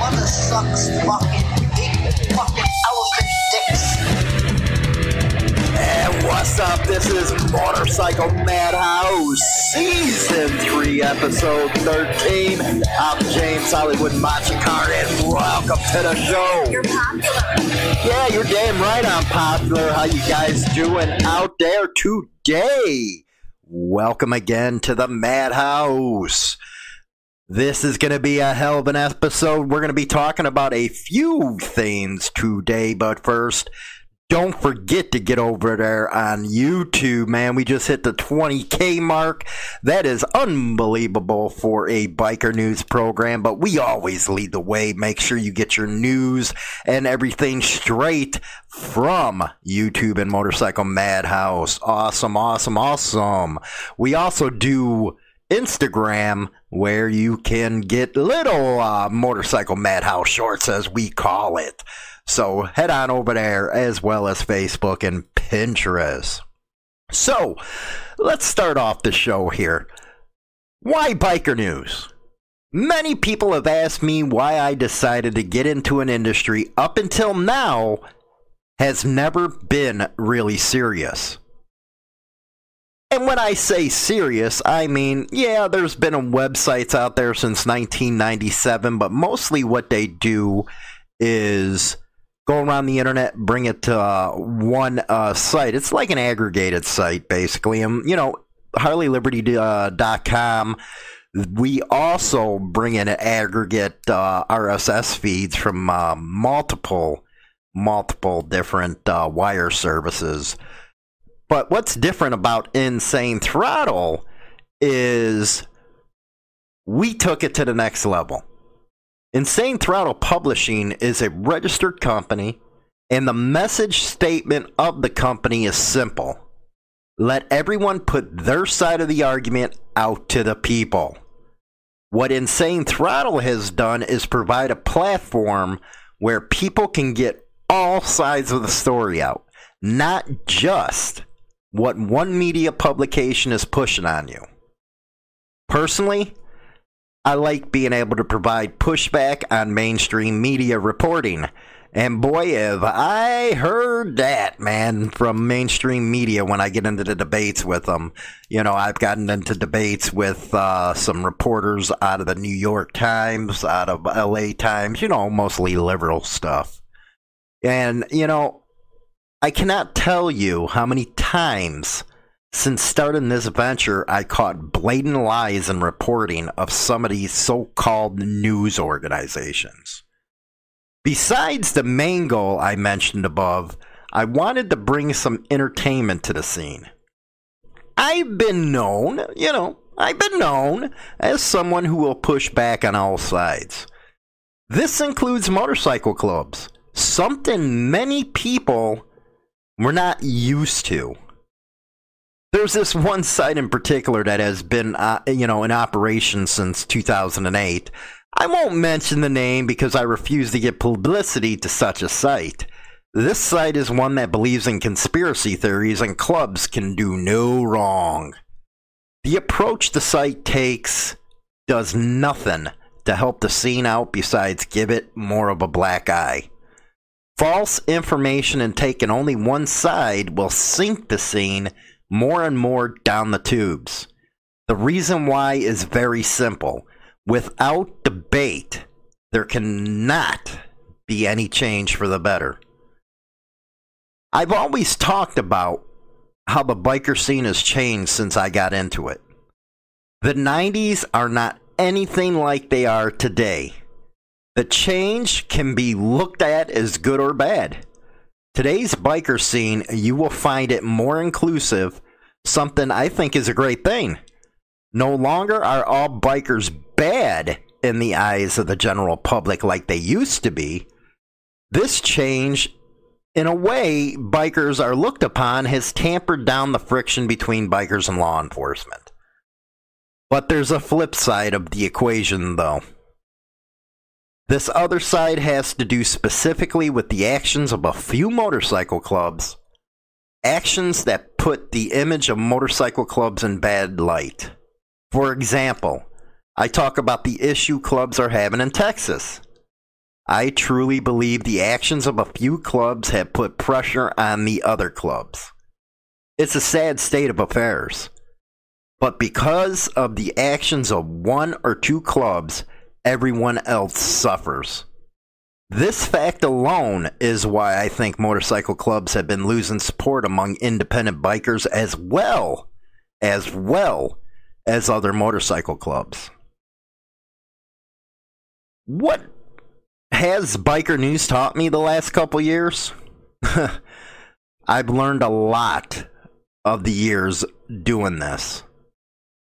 Mother sucks fucking dick, fucking elephant dicks. Hey, what's up? This is Motorcycle Madhouse, Season 3, Episode 13. I'm James Hollywood Machikar, and welcome to the show. You're popular. Yeah, you're damn right I'm popular. How you guys doing out there today? Welcome again to the Madhouse. This is going to be a hell of an episode. We're going to be talking about a few things today, but first, don't forget to get over there on YouTube, man. We just hit the 20K mark. That is unbelievable for a biker news program, but we always lead the way. Make sure you get your news and everything straight from YouTube and Motorcycle Madhouse. Awesome, awesome, awesome. We also do Instagram, where you can get little Motorcycle Madhouse shorts, as we call it. So head on over there, as well as Facebook and Pinterest. So let's start off the show here. Why biker news? Many people have asked me why I decided to get into an industry up until now has never been really serious. And when I say serious, I mean, yeah, there's been websites out there since 1997, but mostly what they do is go around the internet, bring it to one site. It's like an aggregated site, basically. And, you know, HarleyLiberty.com, we also bring in an aggregate RSS feeds from multiple different wire services. But what's different about Insane Throttle is we took it to the next level. Insane Throttle Publishing is a registered company, and the message statement of the company is simple. Let everyone put their side of the argument out to the people. What Insane Throttle has done is provide a platform where people can get all sides of the story out, not just what one media publication is pushing on you. Personally, I like being able to provide pushback on mainstream media reporting. And boy, have I heard that, man, from mainstream media when I get into the debates with them. You know, I've gotten into debates with some reporters out of the New York Times, out of LA Times, you know, mostly liberal stuff. And, you know, I cannot tell you how many times since starting this venture I caught blatant lies in reporting of some of these so-called news organizations. Besides the main goal I mentioned above, I wanted to bring some entertainment to the scene. I've been known as someone who will push back on all sides. This includes motorcycle clubs, something many people we're not used to. There's this one site in particular that has been, in operation since 2008. I won't mention the name because I refuse to give publicity to such a site. This site is one that believes in conspiracy theories, and clubs can do no wrong. The approach the site takes does nothing to help the scene out besides give it more of a black eye. False information and taking only one side will sink the scene more and more down the tubes. The reason why is very simple. without debate, there cannot be any change for the better. I've always talked about how the biker scene has changed since I got into it. The 90s are not anything like they are today. The change can be looked at as good or bad. Today's biker scene, you will find it more inclusive, something I think is a great thing. No longer are all bikers bad in the eyes of the general public like they used to be. This change, in a way, bikers are looked upon has tampered down the friction between bikers and law enforcement. But there's a flip side of the equation, though. This other side has to do specifically with the actions of a few motorcycle clubs, actions that put the image of motorcycle clubs in bad light. For example, I talk about the issue clubs are having in Texas. I truly believe the actions of a few clubs have put pressure on the other clubs. It's a sad state of affairs. But because of the actions of one or two clubs, everyone else suffers. This fact alone is why I think motorcycle clubs have been losing support among independent bikers as well as other motorcycle clubs. What has biker news taught me the last couple years? I've learned a lot of the years doing this.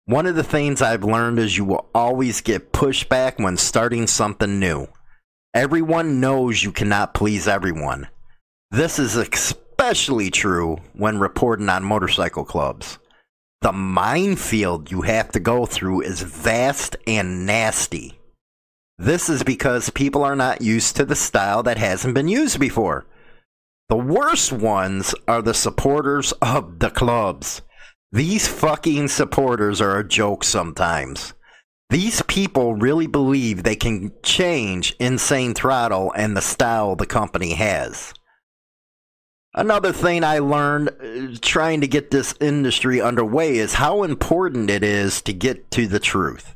One of the things I've learned is you will always get pushback when starting something new. Everyone knows you cannot please everyone. This is especially true when reporting on motorcycle clubs. The minefield you have to go through is vast and nasty. This is because people are not used to the style that hasn't been used before. The worst ones are the supporters of the clubs. These fucking supporters are a joke sometimes. These people really believe they can change Insane Throttle and the style the company has. Another thing I learned trying to get this industry underway is how important it is to get to the truth.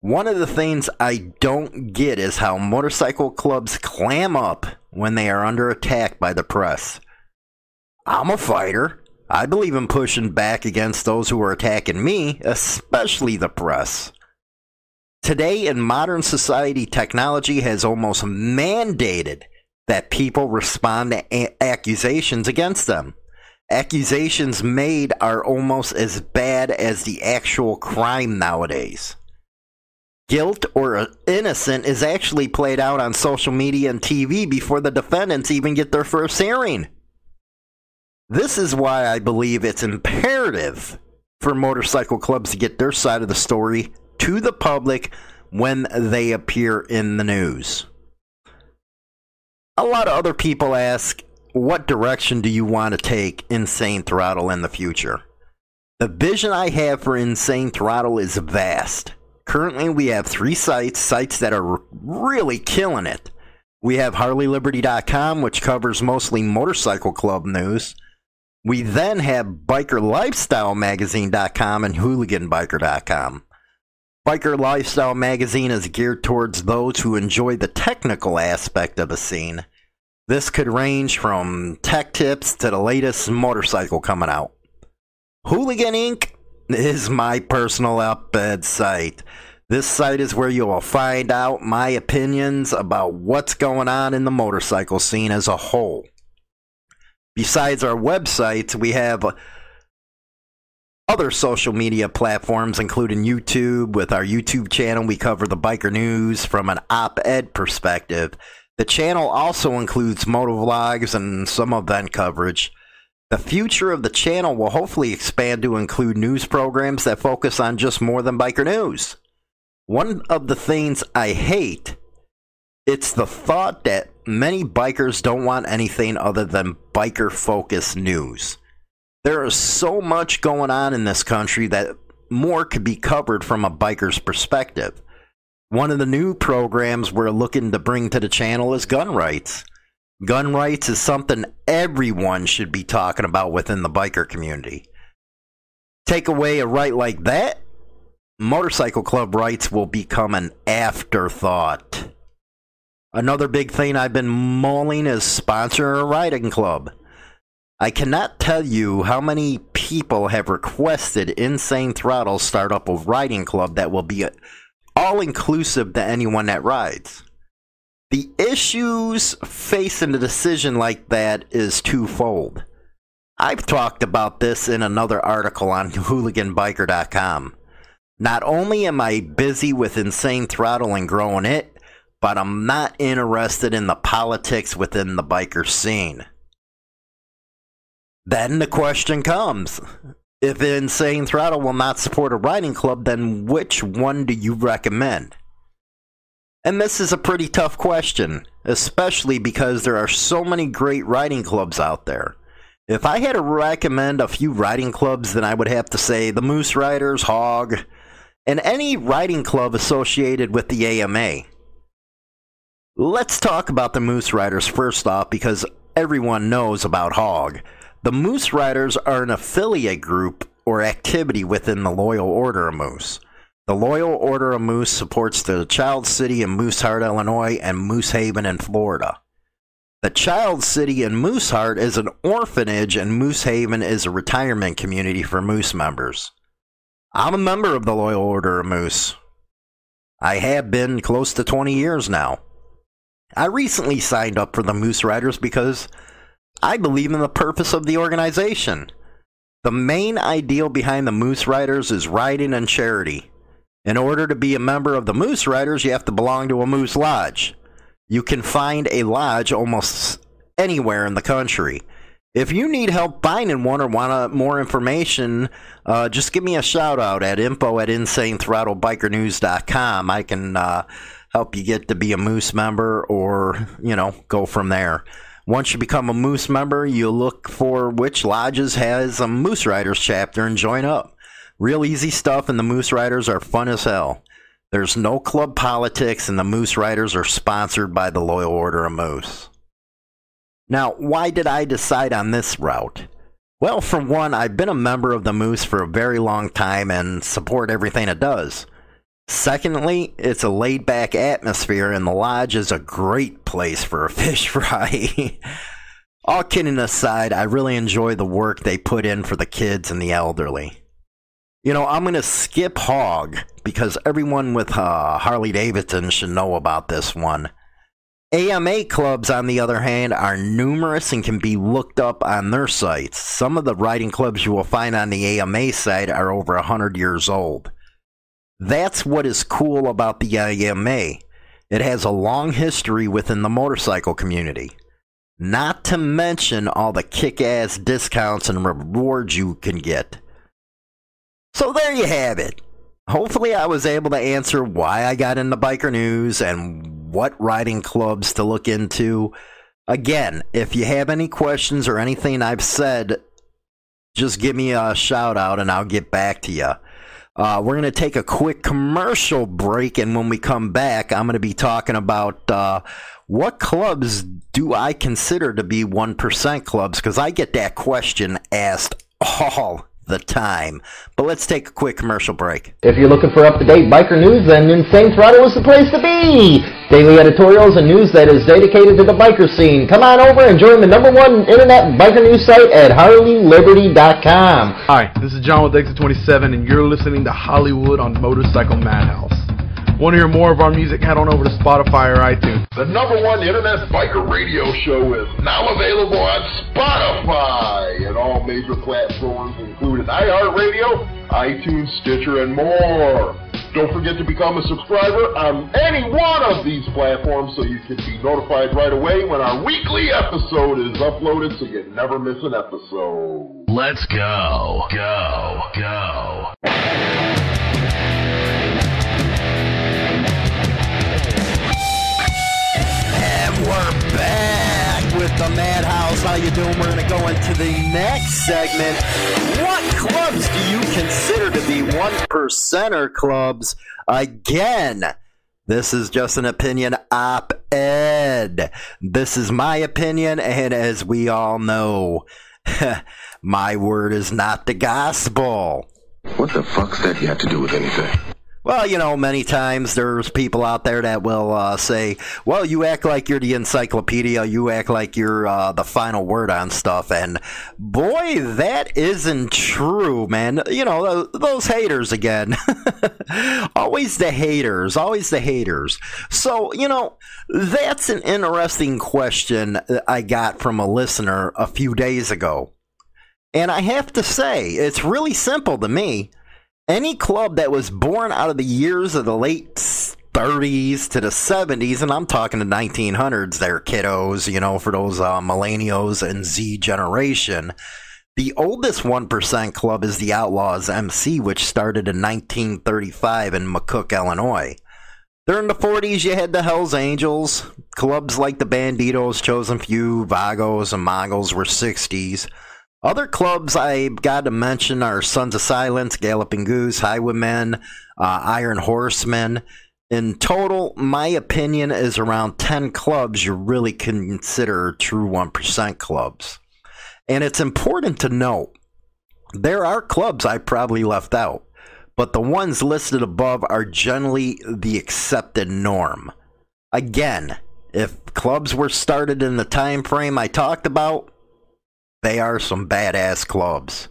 One of the things I don't get is how motorcycle clubs clam up when they are under attack by the press. I'm a fighter. I believe in pushing back against those who are attacking me, especially the press. Today in modern society, technology has almost mandated that people respond to accusations against them. Accusations made are almost as bad as the actual crime nowadays. Guilt or innocent is actually played out on social media and TV before the defendants even get their first hearing. This is why I believe it's imperative for motorcycle clubs to get their side of the story to the public when they appear in the news. A lot of other people ask, what direction do you want to take Insane Throttle in the future? The vision I have for Insane Throttle is vast. Currently, we have three sites that are really killing it. We have HarleyLiberty.com, which covers mostly motorcycle club news. We then have BikerLifestyleMagazine.com and HooliganBiker.com. Biker Lifestyle Magazine is geared towards those who enjoy the technical aspect of the scene. This could range from tech tips to the latest motorcycle coming out. Hooligan Inc. is my personal op-ed site. This site is where you will find out my opinions about what's going on in the motorcycle scene as a whole. Besides our websites, we have other social media platforms, including YouTube. With our YouTube channel, we cover the biker news from an op-ed perspective. The channel also includes motovlogs and some event coverage. The future of the channel will hopefully expand to include news programs that focus on just more than biker news. One of the things I hate, it's the thought that many bikers don't want anything other than biker-focused news. There is so much going on in this country that more could be covered from a biker's perspective. One of the new programs we're looking to bring to the channel is gun rights. Gun rights is something everyone should be talking about within the biker community. Take away a right like that, Motorcycle club rights will become an afterthought. Another big thing I've been mulling is sponsoring a riding club. I cannot tell you how many people have requested Insane Throttle start up a riding club that will be all-inclusive to anyone that rides. The issues facing a decision like that is twofold. I've talked about this in another article on HooliganBiker.com. Not only am I busy with Insane Throttle and growing it, but I'm not interested in the politics within the biker scene. Then the question comes, if Insane Throttle will not support a riding club, then which one do you recommend? And this is a pretty tough question, especially because there are so many great riding clubs out there. If I had to recommend a few riding clubs, then I would have to say the Moose Riders, Hog, and any riding club associated with the AMA. Let's talk about the Moose Riders first off, because everyone knows about Hog. The Moose Riders are an affiliate group or activity within the Loyal Order of Moose. The Loyal Order of Moose supports the Child City in Mooseheart, Illinois, and Moosehaven in Florida. The Child City in Mooseheart is an orphanage, and Moosehaven is a retirement community for Moose members. I'm a member of the Loyal Order of Moose. I have been close to 20 years now. I recently signed up for the Moose Riders because I believe in the purpose of the organization. The main ideal behind the Moose Riders is riding and charity. In order to be a member of the Moose Riders, you have to belong to a Moose Lodge. You can find a lodge almost anywhere in the country. If you need help finding one or want more information, just give me a shout out at info@InsaneThrottleBikerNews.com. I can help you get to be a Moose member, or, you know, go from there. Once you become a Moose member, you look for which lodges has a Moose Riders chapter and join up. Real easy stuff, and the Moose Riders are fun as hell. There's no club politics, and the Moose Riders are sponsored by the Loyal Order of Moose. Now, why did I decide on this route? Well, for one, I've been a member of the Moose for a very long time and support everything it does. Secondly, it's a laid-back atmosphere, and the lodge is a great place for a fish fry. All kidding aside, I really enjoy the work they put in for the kids and the elderly. You know, I'm going to skip Hog because everyone with Harley-Davidson should know about this one. AMA clubs, on the other hand, are numerous and can be looked up on their sites. Some of the riding clubs you will find on the AMA site are over 100 years old. That's what is cool about the AMA. It has a long history within the motorcycle community. Not to mention all the kick-ass discounts and rewards you can get. So there you have it. Hopefully I was able to answer why I got into biker news and what riding clubs to look into. Again, if you have any questions or anything I've said, just give me a shout out and I'll get back to you. We're going to take a quick commercial break, and when we come back, I'm going to be talking about what clubs do I consider to be 1% clubs, because I get that question asked all the time. But let's take a quick commercial break. If you're looking for up-to-date biker news, then Insane Throttle is the place to be. Daily editorials and news that is dedicated to the biker scene. Come on over and join the #1 internet biker news site at HarleyLiberty.com. Hi, this is John with Exit 27, and you're listening to Hollywood on Motorcycle Madhouse. Want to hear more of our music? Head on over to Spotify or iTunes. The #1 internet biker radio show is now available on Spotify and all major platforms, including iHeartRadio, iTunes, Stitcher, and more. Don't forget to become a subscriber on any one of these platforms so you can be notified right away when our weekly episode is uploaded so you never miss an episode. Let's go. Go. We're back with the Madhouse. How you doing? We're going to go into the next segment. What clubs do you consider to be 1%er clubs? Again, this is just an opinion op-ed. This is my opinion, and as we all know, my word is not the gospel. What the fuck's that you have to do with anything? Well, you know, many times there's people out there that will say, well, you act like you're the encyclopedia, you act like you're the final word on stuff, and boy, that isn't true, man. You know, those haters again. Always the haters, always the haters. So, you know, that's an interesting question I got from a listener a few days ago. And I have to say, it's really simple to me. Any club that was born out of the years of the late 30s to the 70s, and I'm talking the 1900s there, kiddos, you know, for those millennials and Z generation, the oldest 1% club is the Outlaws MC, which started in 1935 in McCook, Illinois. During the 40s, you had the Hell's Angels. Clubs like the Banditos, Chosen Few, Vagos, and Mongols were 60s. Other clubs I got to mention are Sons of Silence, Galloping Goose, Highwaymen, Iron Horsemen. In total, my opinion is around 10 clubs you really can consider true 1% clubs. And it's important to note, there are clubs I probably left out, but the ones listed above are generally the accepted norm. Again, if clubs were started in the time frame I talked about, they are some badass clubs.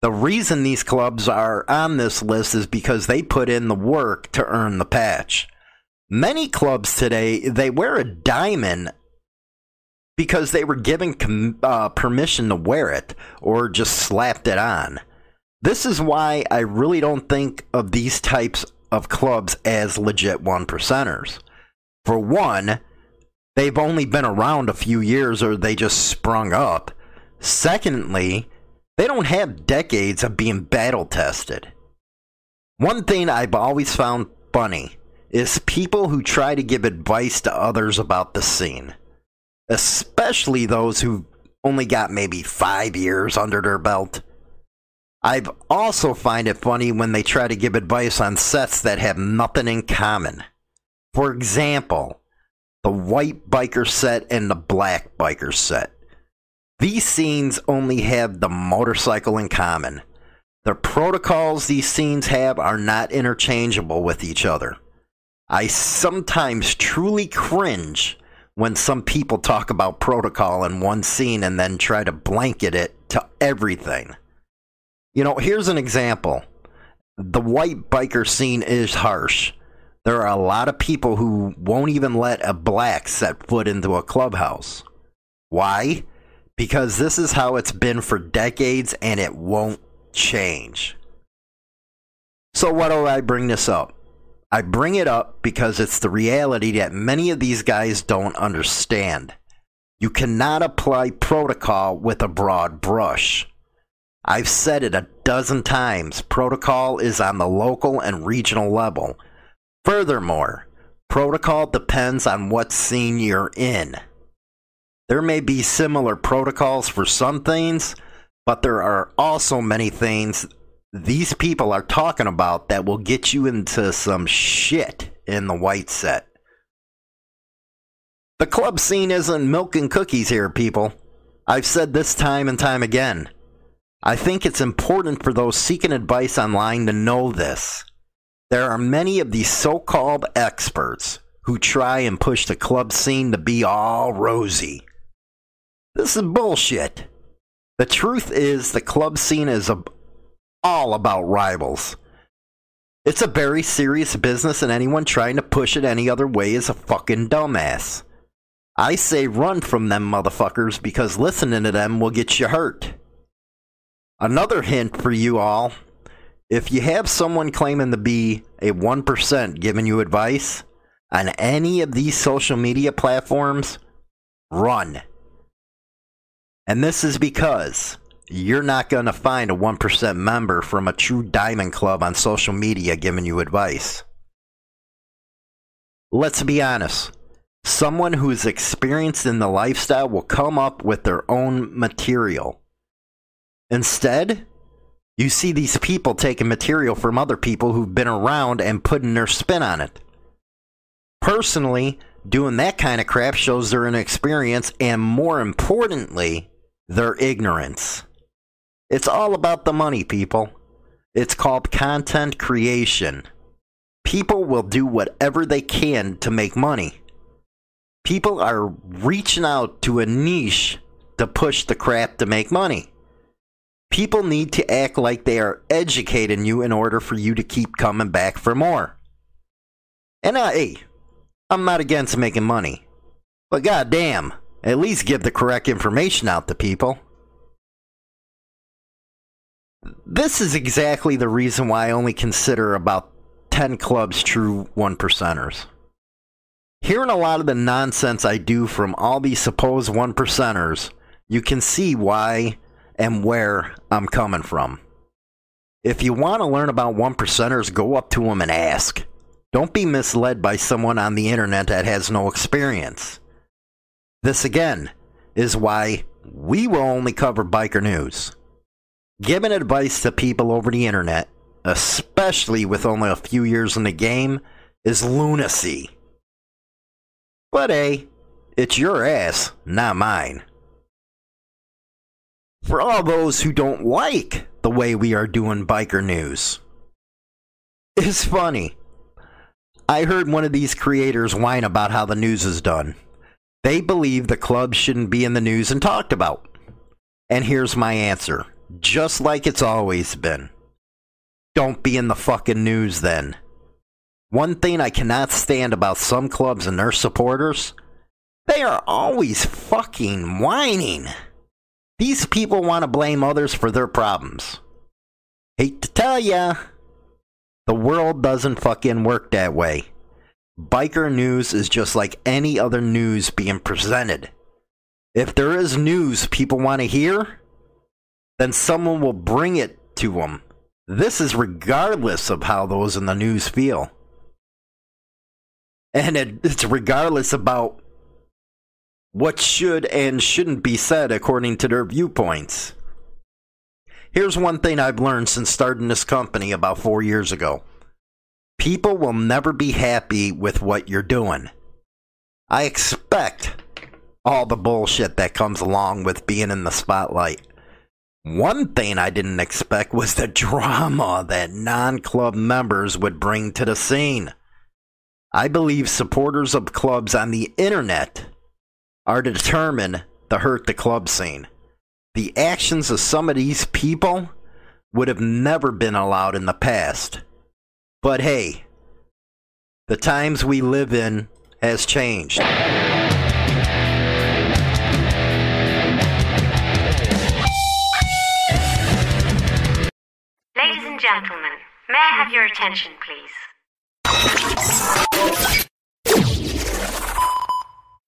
The reason these clubs are on this list is because they put in the work to earn the patch. Many clubs today, they wear a diamond because they were given permission to wear it or just slapped it on. This is why I really don't think of these types of clubs as legit one percenters. For one, they've only been around a few years or they just sprung up. Secondly, they don't have decades of being battle-tested. One thing I've always found funny is people who try to give advice to others about the scene, especially those who only got maybe 5 years under their belt. I've also find it funny when they try to give advice on sets that have nothing in common. For example, the white biker set and the black biker set. These scenes only have the motorcycle in common. The protocols these scenes have are not interchangeable with each other. I sometimes truly cringe when some people talk about protocol in one scene and then try to blanket it to everything. You know, here's an example. The white biker scene is harsh. There are a lot of people who won't even let a black set foot into a clubhouse. Why? Because this is how it's been for decades and it won't change. So why do I bring this up? I bring it up because it's the reality that many of these guys don't understand. You cannot apply protocol with a broad brush. I've said it 12 times. Protocol is on the local and regional level. Furthermore, protocol depends on what scene you're in. There may be similar protocols for some things, but there are also many things these people are talking about that will get you into some shit in the white set. The club scene isn't milk and cookies here, people. I've said this time and time again. I think it's important for those seeking advice online to know this. There are many of these so-called experts who try and push the club scene to be all rosy. This is bullshit. The truth is the club scene is all about rivals. It's a very serious business and anyone trying to push it any other way is a fucking dumbass. I say run from them motherfuckers because listening to them will get you hurt. Another hint for you all. If you have someone claiming to be a 1% giving you advice on any of these social media platforms, run. And this is because you're not going to find a 1% member from a true diamond club on social media giving you advice. Let's be honest. Someone who is experienced in the lifestyle will come up with their own material. Instead, you see these people taking material from other people who've been around and putting their spin on it. Personally, doing that kind of crap shows their inexperience and, more importantly, their ignorance. It's all about the money, people. It's called content creation. People will do whatever they can to make money. People are reaching out to a niche to push the crap to make money. People need to act like they are educating you in order for you to keep coming back for more. And I'm not against making money. But goddamn, at least give the correct information out to people. This is exactly the reason why I only consider about 10 clubs true one percenters. Hearing a lot of the nonsense I do from all these supposed one percenters, you can see why and where I'm coming from. If you want to learn about one percenters, go up to them and ask. Don't be misled by someone on the internet that has no experience. This again is why we will only cover biker news. Giving advice to people over the internet, especially with only a few years in the game, is lunacy. But it's your ass, not mine. For all those who don't like the way we are doing biker news, it's funny. I heard one of these creators whine about how the news is done. They believe the club shouldn't be in the news and talked about. And here's my answer, just like it's always been. Don't be in the fucking news then. One thing I cannot stand about some clubs and their supporters, they are always fucking whining. These people want to blame others for their problems. Hate to tell ya, the world doesn't fucking work that way. Biker news is just like any other news being presented. If there is news people want to hear, then someone will bring it to them. This is regardless of how those in the news feel. And it's regardless about what should and shouldn't be said according to their viewpoints. Here's one thing I've learned since starting this company about 4 years ago. People will never be happy with what you're doing. I expect all the bullshit that comes along with being in the spotlight. One thing I didn't expect was the drama that non-club members would bring to the scene. I believe supporters of clubs on the internet are determined to hurt the club scene. The actions of some of these people would have never been allowed in the past. But hey, the times we live in has changed. Ladies and gentlemen, may I have your attention, please?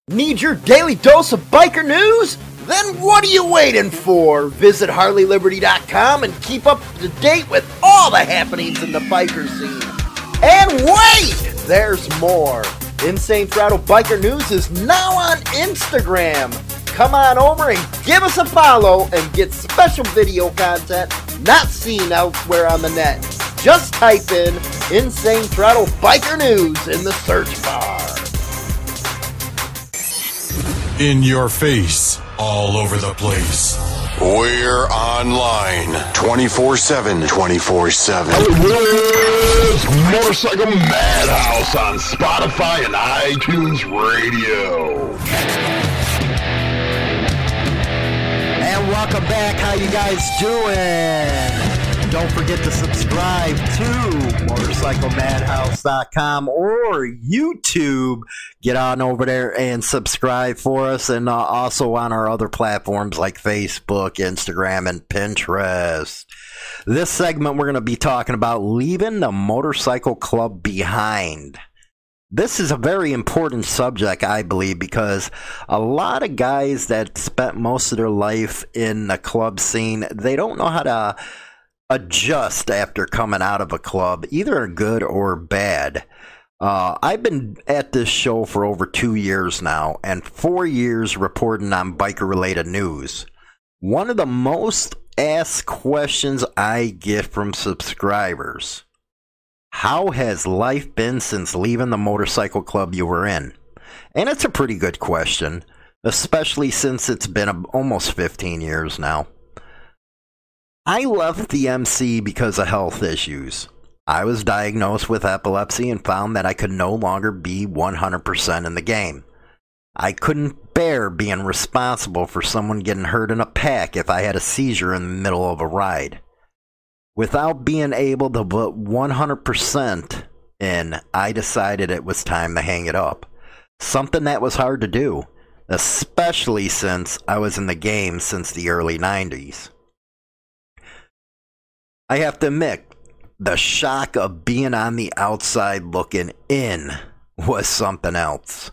Need your daily dose of biker news? Then what are you waiting for? Visit HarleyLiberty.com and keep up to date with all the happenings in the biker scene. And wait! There's more. Insane Throttle Biker News is now on Instagram. Come on over and give us a follow and get special video content not seen elsewhere on the net. Just type in Insane Throttle Biker News in the search bar. In your face, all over the place. We're online 24/7. 24/7. Motorcycle Madhouse on Spotify and iTunes Radio. And welcome back. How you guys doing? Don't forget to subscribe to MotorcycleMadhouse.com or YouTube. Get on over there and subscribe for us, and also on our other platforms like Facebook, Instagram, and Pinterest. This segment we're going to be talking about leaving the motorcycle club behind. This is a very important subject, I believe, because a lot of guys that spent most of their life in the club scene, they don't know how to adjust after coming out of a club, either good or bad. I've been at this show for over 2 years now, and 4 years reporting on biker-related news. One of the most asked questions I get from subscribers: how has life been since leaving the motorcycle club you were in? And it's a pretty good question, especially since it's been almost 15 years now. I left the MC because of health issues. I was diagnosed with epilepsy and found that I could no longer be 100% in the game. I couldn't bear being responsible for someone getting hurt in a pack if I had a seizure in the middle of a ride. Without being able to put 100% in, I decided it was time to hang it up. Something that was hard to do, especially since I was in the game since the early 90s. I have to admit, the shock of being on the outside looking in was something else.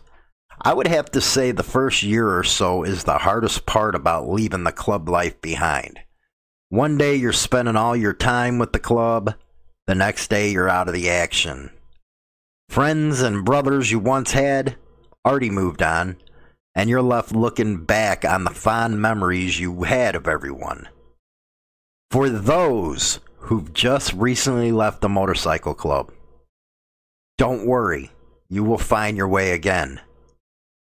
I would have to say the first year or so is the hardest part about leaving the club life behind. One day you're spending all your time with the club, the next day you're out of the action. Friends and brothers you once had already moved on, and you're left looking back on the fond memories you had of everyone. For those who've just recently left the motorcycle club, don't worry, you will find your way again.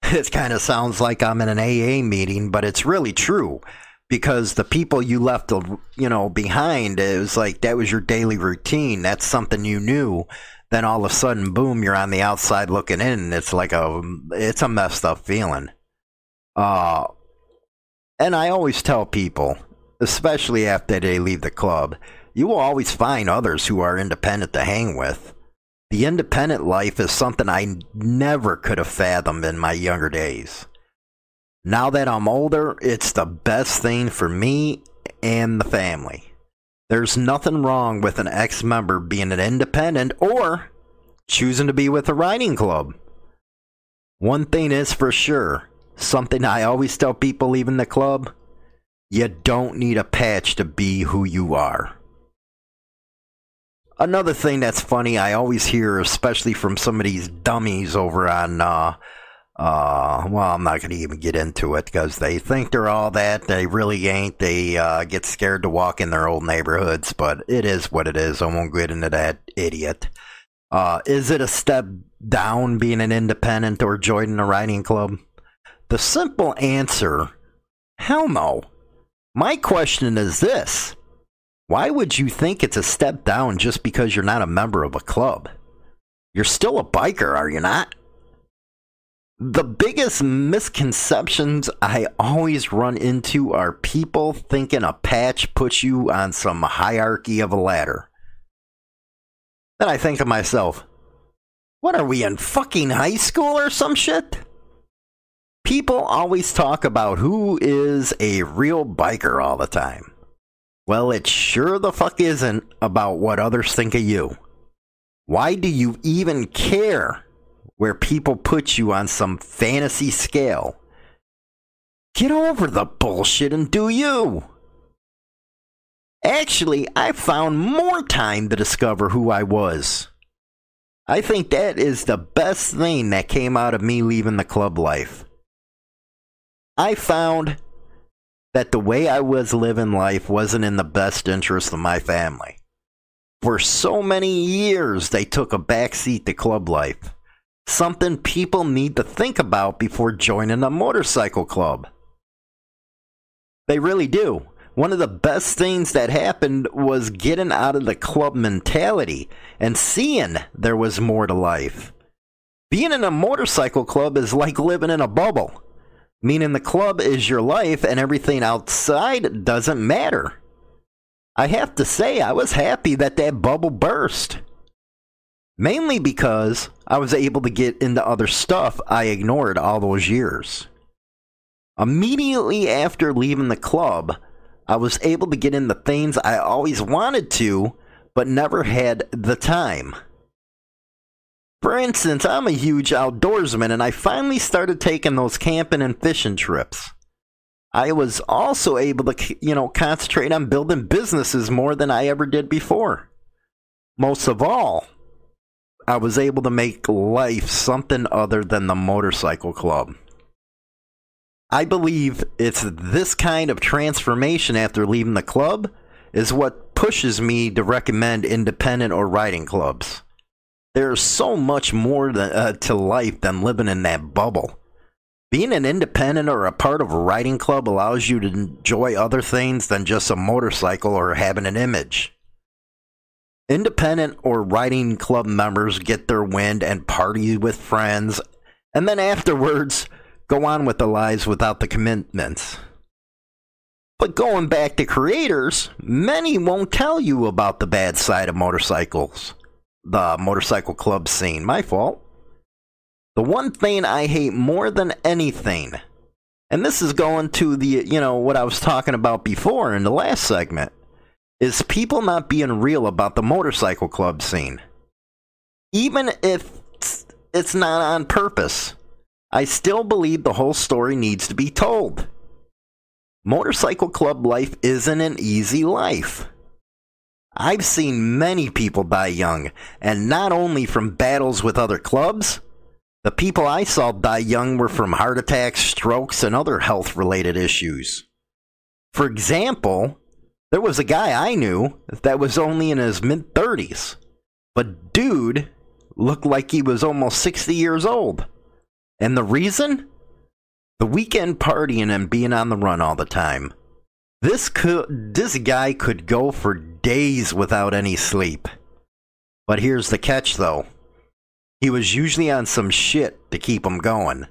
It kind of sounds like I'm in an AA meeting, but it's really true, because the people you left, behind, it was like that was your daily routine. That's something you knew. Then all of a sudden, boom, you're on the outside looking in, and it's like it's a messed up feeling. And I always tell people, especially after they leave the club, you will always find others who are independent to hang with. The independent life is something I never could have fathomed in my younger days. Now that I'm older, it's the best thing for me and the family. There's nothing wrong with an ex-member being an independent or choosing to be with a riding club. One thing is for sure, something I always tell people leaving the club, you don't need a patch to be who you are. Another thing that's funny I always hear, especially from some of these dummies over on, I'm not going to even get into it because they think they're all that. They really ain't. They get scared to walk in their old neighborhoods, but it is what it is. I won't get into that idiot. Is it a step down being an independent or joining a riding club? The simple answer, hell no. My question is this. Why would you think it's a step down just because you're not a member of a club? You're still a biker, are you not? The biggest misconceptions I always run into are people thinking a patch puts you on some hierarchy of a ladder. Then I think to myself, what are we in fucking high school or some shit? People always talk about who is a real biker all the time. Well, it sure the fuck isn't about what others think of you. Why do you even care where people put you on some fantasy scale? Get over the bullshit and do you. Actually, I found more time to discover who I was. I think that is the best thing that came out of me leaving the club life. I found that the way I was living life wasn't in the best interest of my family. For so many years, they took a backseat to club life, something people need to think about before joining a motorcycle club. They really do. One of the best things that happened was getting out of the club mentality and seeing there was more to life. Being in a motorcycle club is like living in a bubble. Meaning the club is your life and everything outside doesn't matter. I have to say I was happy that bubble burst. Mainly because I was able to get into other stuff I ignored all those years. Immediately after leaving the club, I was able to get into things I always wanted to, but never had the time. For instance, I'm a huge outdoorsman, and I finally started taking those camping and fishing trips. I was also able to, concentrate on building businesses more than I ever did before. Most of all, I was able to make life something other than the motorcycle club. I believe it's this kind of transformation after leaving the club is what pushes me to recommend independent or riding clubs. There's so much more to life than living in that bubble. Being an independent or a part of a riding club allows you to enjoy other things than just a motorcycle or having an image. Independent or riding club members get their wind and party with friends, and then afterwards go on with their lives without the commitments. But going back to creators, many won't tell you about the bad side of motorcycles. The motorcycle club scene, my fault. The one thing I hate more than anything, and this is going to the, what I was talking about before in the last segment, is people not being real about the motorcycle club scene. Even if it's not on purpose, I still believe the whole story needs to be told. Motorcycle club life isn't an easy life. I've seen many people die young, and not only from battles with other clubs. The people I saw die young were from heart attacks, strokes, and other health-related issues. For example, there was a guy I knew that was only in his mid-30s, but dude looked like he was almost 60 years old. And the reason? The weekend partying and being on the run all the time. This guy could go for days without any sleep. But here's the catch, though. He was usually on some shit to keep him going,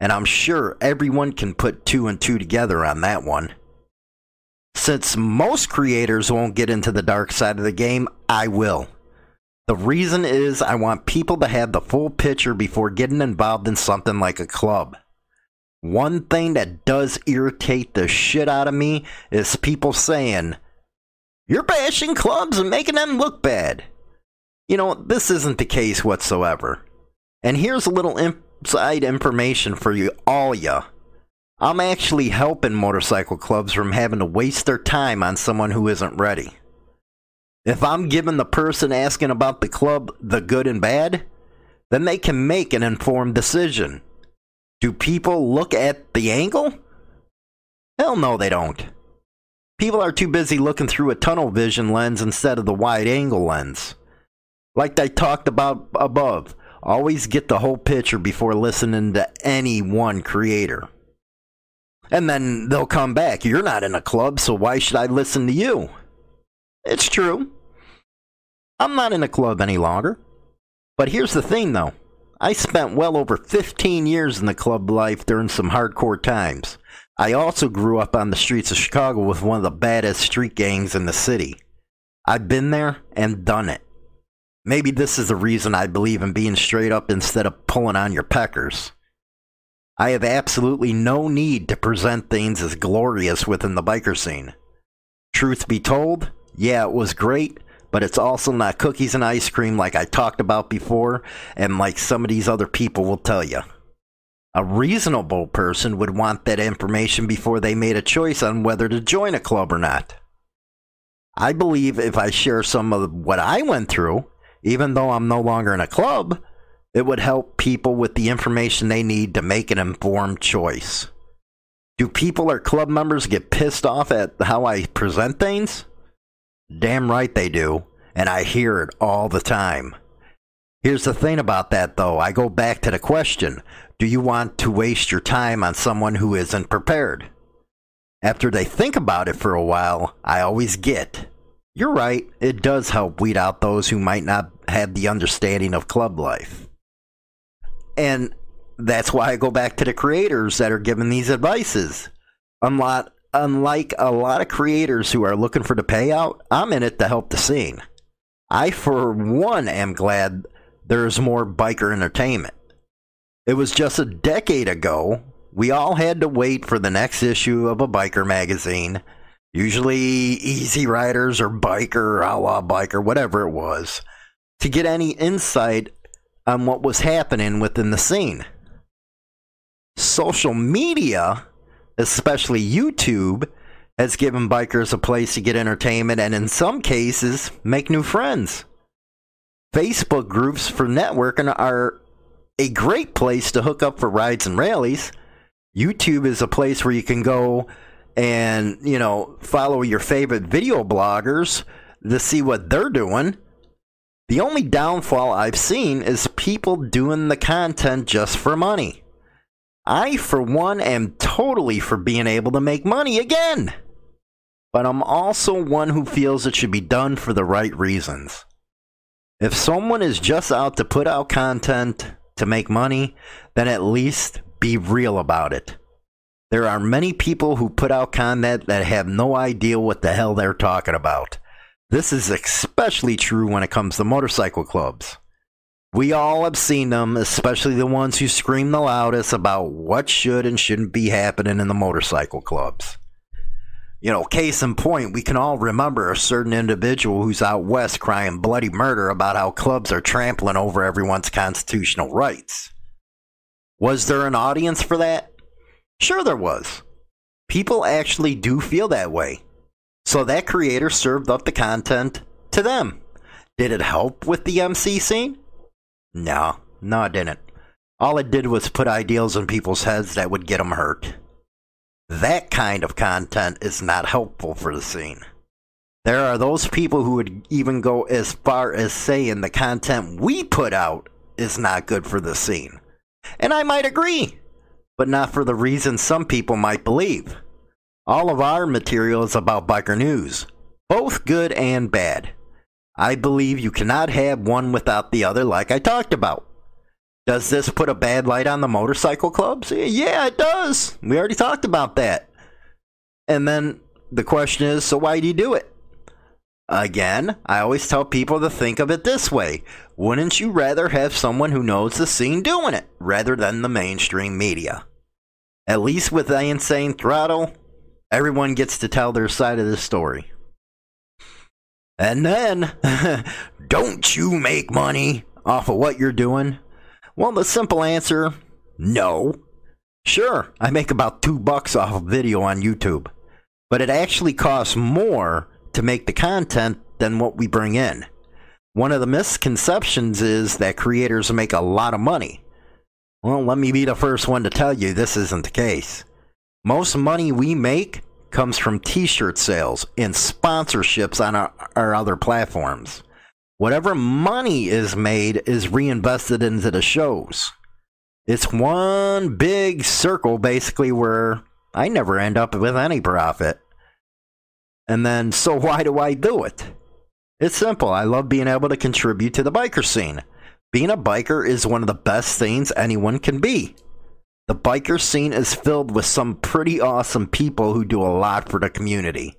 and I'm sure everyone can put two and two together on that one. Since most creators won't get into the dark side of the game, I will. The reason is I want people to have the full picture before getting involved in something like a club. One thing that does irritate the shit out of me is people saying, "You're bashing clubs and making them look bad." This isn't the case whatsoever. And here's a little inside information for you all, ya. I'm actually helping motorcycle clubs from having to waste their time on someone who isn't ready. If I'm giving the person asking about the club the good and bad, then they can make an informed decision. Do people look at the angle? Hell no, they don't. People are too busy looking through a tunnel vision lens instead of the wide angle lens. Like I talked about above, always get the whole picture before listening to any one creator. And then they'll come back, "You're not in a club, so why should I listen to you?" It's true. I'm not in a club any longer. But here's the thing, though. I spent well over 15 years in the club life during some hardcore times. I also grew up on the streets of Chicago with one of the baddest street gangs in the city. I've been there and done it. Maybe this is the reason I believe in being straight up instead of pulling on your peckers. I have absolutely no need to present things as glorious within the biker scene. Truth be told, yeah, it was great, but it's also not cookies and ice cream like I talked about before and like some of these other people will tell you. A reasonable person would want that information before they made a choice on whether to join a club or not. I believe if I share some of what I went through, even though I'm no longer in a club, it would help people with the information they need to make an informed choice. Do people or club members get pissed off at how I present things? Damn right they do, and I hear it all the time. Here's the thing about that, though. I go back to the question, do you want to waste your time on someone who isn't prepared? After they think about it for a while, I always get, "You're right, it does help weed out those who might not have the understanding of club life." And that's why I go back to the creators that are giving these advices. Unlike a lot of creators who are looking for the payout, I'm in it to help the scene. I, for one, am glad there's more biker entertainment. It was just a decade ago, we all had to wait for the next issue of a biker magazine. Usually Easy Riders or Biker or Outlaw Biker, whatever it was, to get any insight on what was happening within the scene. Social media, especially YouTube, has given bikers a place to get entertainment and in some cases make new friends. Facebook groups for networking are a great place to hook up for rides and rallies. YouTube is a place where you can go and, follow your favorite video bloggers to see what they're doing. The only downfall I've seen is people doing the content just for money. I, for one, am totally for being able to make money again. But I'm also one who feels it should be done for the right reasons. If someone is just out to put out content to make money, then at least be real about it. There are many people who put out content that have no idea what the hell they're talking about. This is especially true when it comes to motorcycle clubs. We all have seen them, especially the ones who scream the loudest about what should and shouldn't be happening in the motorcycle clubs. You know, case in point, we can all remember a certain individual who's out west crying bloody murder about how clubs are trampling over everyone's constitutional rights. Was there an audience for that? Sure there was. People actually do feel that way. So that creator served up the content to them. Did it help with the MC scene? No, it didn't. All it did was put ideals in people's heads that would get them hurt. That kind of content is not helpful for the scene. There are those people who would even go as far as saying the content we put out is not good for the scene. And I might agree, but not for the reason some people might believe. All of our material is about biker news, both good and bad. I believe you cannot have one without the other, like I talked about. Does this put a bad light on the motorcycle clubs? Yeah, it does. We already talked about that. And then the question is, so why do you do it? Again, I always tell people to think of it this way. Wouldn't you rather have someone who knows the scene doing it, rather than the mainstream media? At least with the Insane Throttle, everyone gets to tell their side of the story. And then, don't you make money off of what you're doing? Well, the simple answer, no. Sure, I make about $2 off a video on YouTube, but it actually costs more to make the content than what we bring in. One of the misconceptions is that creators make a lot of money. Well, let me be the first one to tell you this isn't the case. Most money we make comes from t-shirt sales and sponsorships on our other platforms. Whatever money is made is reinvested into the shows. It's one big circle, basically, where I never end up with any profit. And then, so why do I do it? It's simple. I love being able to contribute to the biker scene. Being a biker is one of the best things anyone can be. The biker scene is filled with some pretty awesome people who do a lot for the community.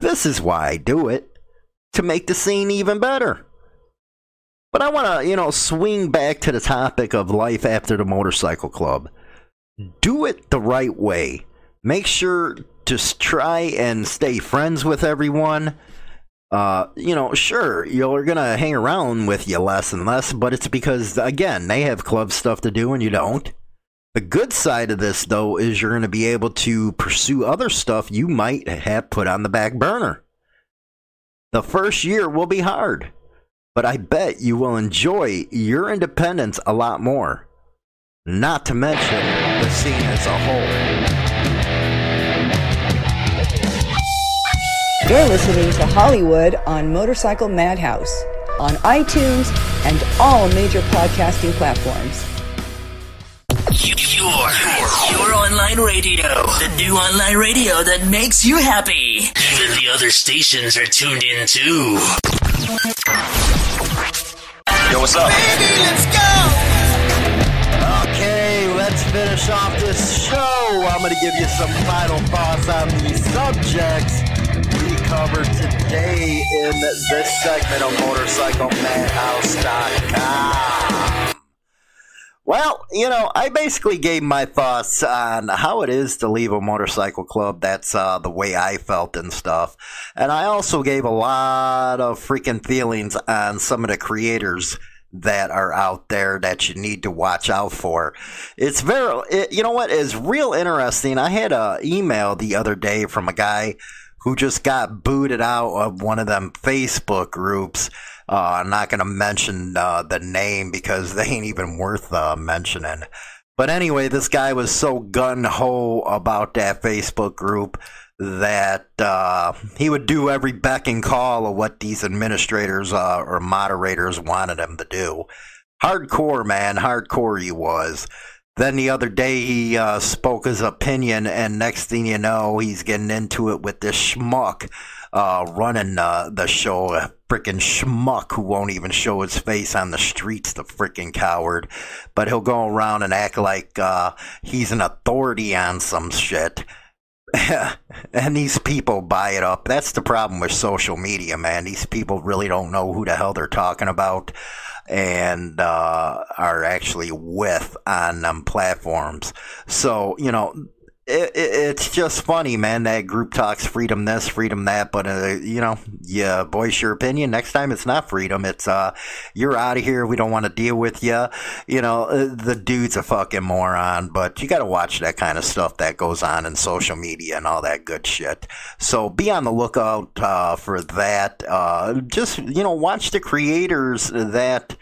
This is why I do it. To make the scene even better. But I want to, swing back to the topic of life after the motorcycle club. Do it the right way. Make sure to try and stay friends with everyone. Sure, you're going to hang around with you less and less, but it's because, again, they have club stuff to do and you don't. The good side of this, though, is you're going to be able to pursue other stuff you might have put on the back burner. The first year will be hard, but I bet you will enjoy your independence a lot more. Not to mention the scene as a whole. You're listening to Hollywood on Motorcycle Madhouse on iTunes and all major podcasting platforms. Your online radio. The new online radio that makes you happy. Even the other stations are tuned in too. Yo, what's up? Baby, let's go! Okay, let's finish off this show. I'm going to give you some final thoughts on the subjects we covered today in this segment of MotorcycleMadhouse.com. Well, I basically gave my thoughts on how it is to leave a motorcycle club. That's the way I felt and stuff. And I also gave a lot of freaking feelings on some of the creators that are out there that you need to watch out for. It's it's real interesting. I had an email the other day from a guy who just got booted out of one of them Facebook groups. I'm not going to mention the name because they ain't even worth mentioning. But anyway, this guy was so gung-ho about that Facebook group that he would do every beck and call of what these administrators or moderators wanted him to do. Hardcore, man. Hardcore he was. Then the other day he spoke his opinion, and next thing you know, he's getting into it with this schmuck running the show, a freaking schmuck who won't even show his face on the streets, the freaking coward. But he'll go around and act like he's an authority on some shit. And these people buy it up. That's the problem with social media, man. These people really don't know who the hell they're talking about, and are actually with on them platforms. So, you know, it's just funny, man. That group talks freedom this, freedom that, but you know, you voice your opinion. Next time it's not freedom, it's you're out of here, we don't want to deal with you. You know, the dude's a fucking moron, but you got to watch that kind of stuff that goes on in social media and all that good shit. So be on the lookout for that. Just, you know, watch the creators that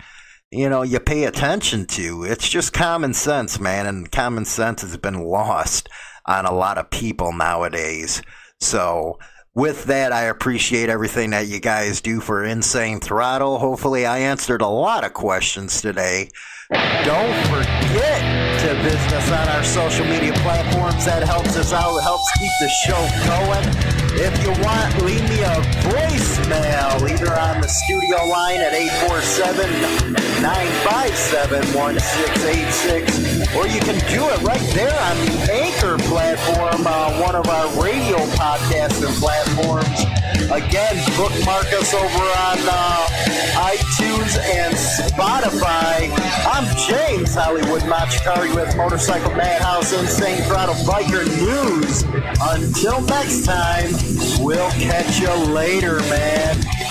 you know, you pay attention to. It's just common sense, man, and common sense has been lost on a lot of people nowadays. So with that, I appreciate everything that you guys do for Insane Throttle. Hopefully I answered a lot of questions today. Don't forget to visit us on our social media platforms. That helps us out, helps keep the show going. If you want, leave me a voicemail either on the studio line at 847-957-1686, or you can do it right there on the Anchor platform, one of our radio podcasting platforms. Again, bookmark us over on iTunes and Spotify. I'm James Hollywood Machikar with Motorcycle Madhouse, Insane Throttle Biker News. Until next time, we'll catch you later, man.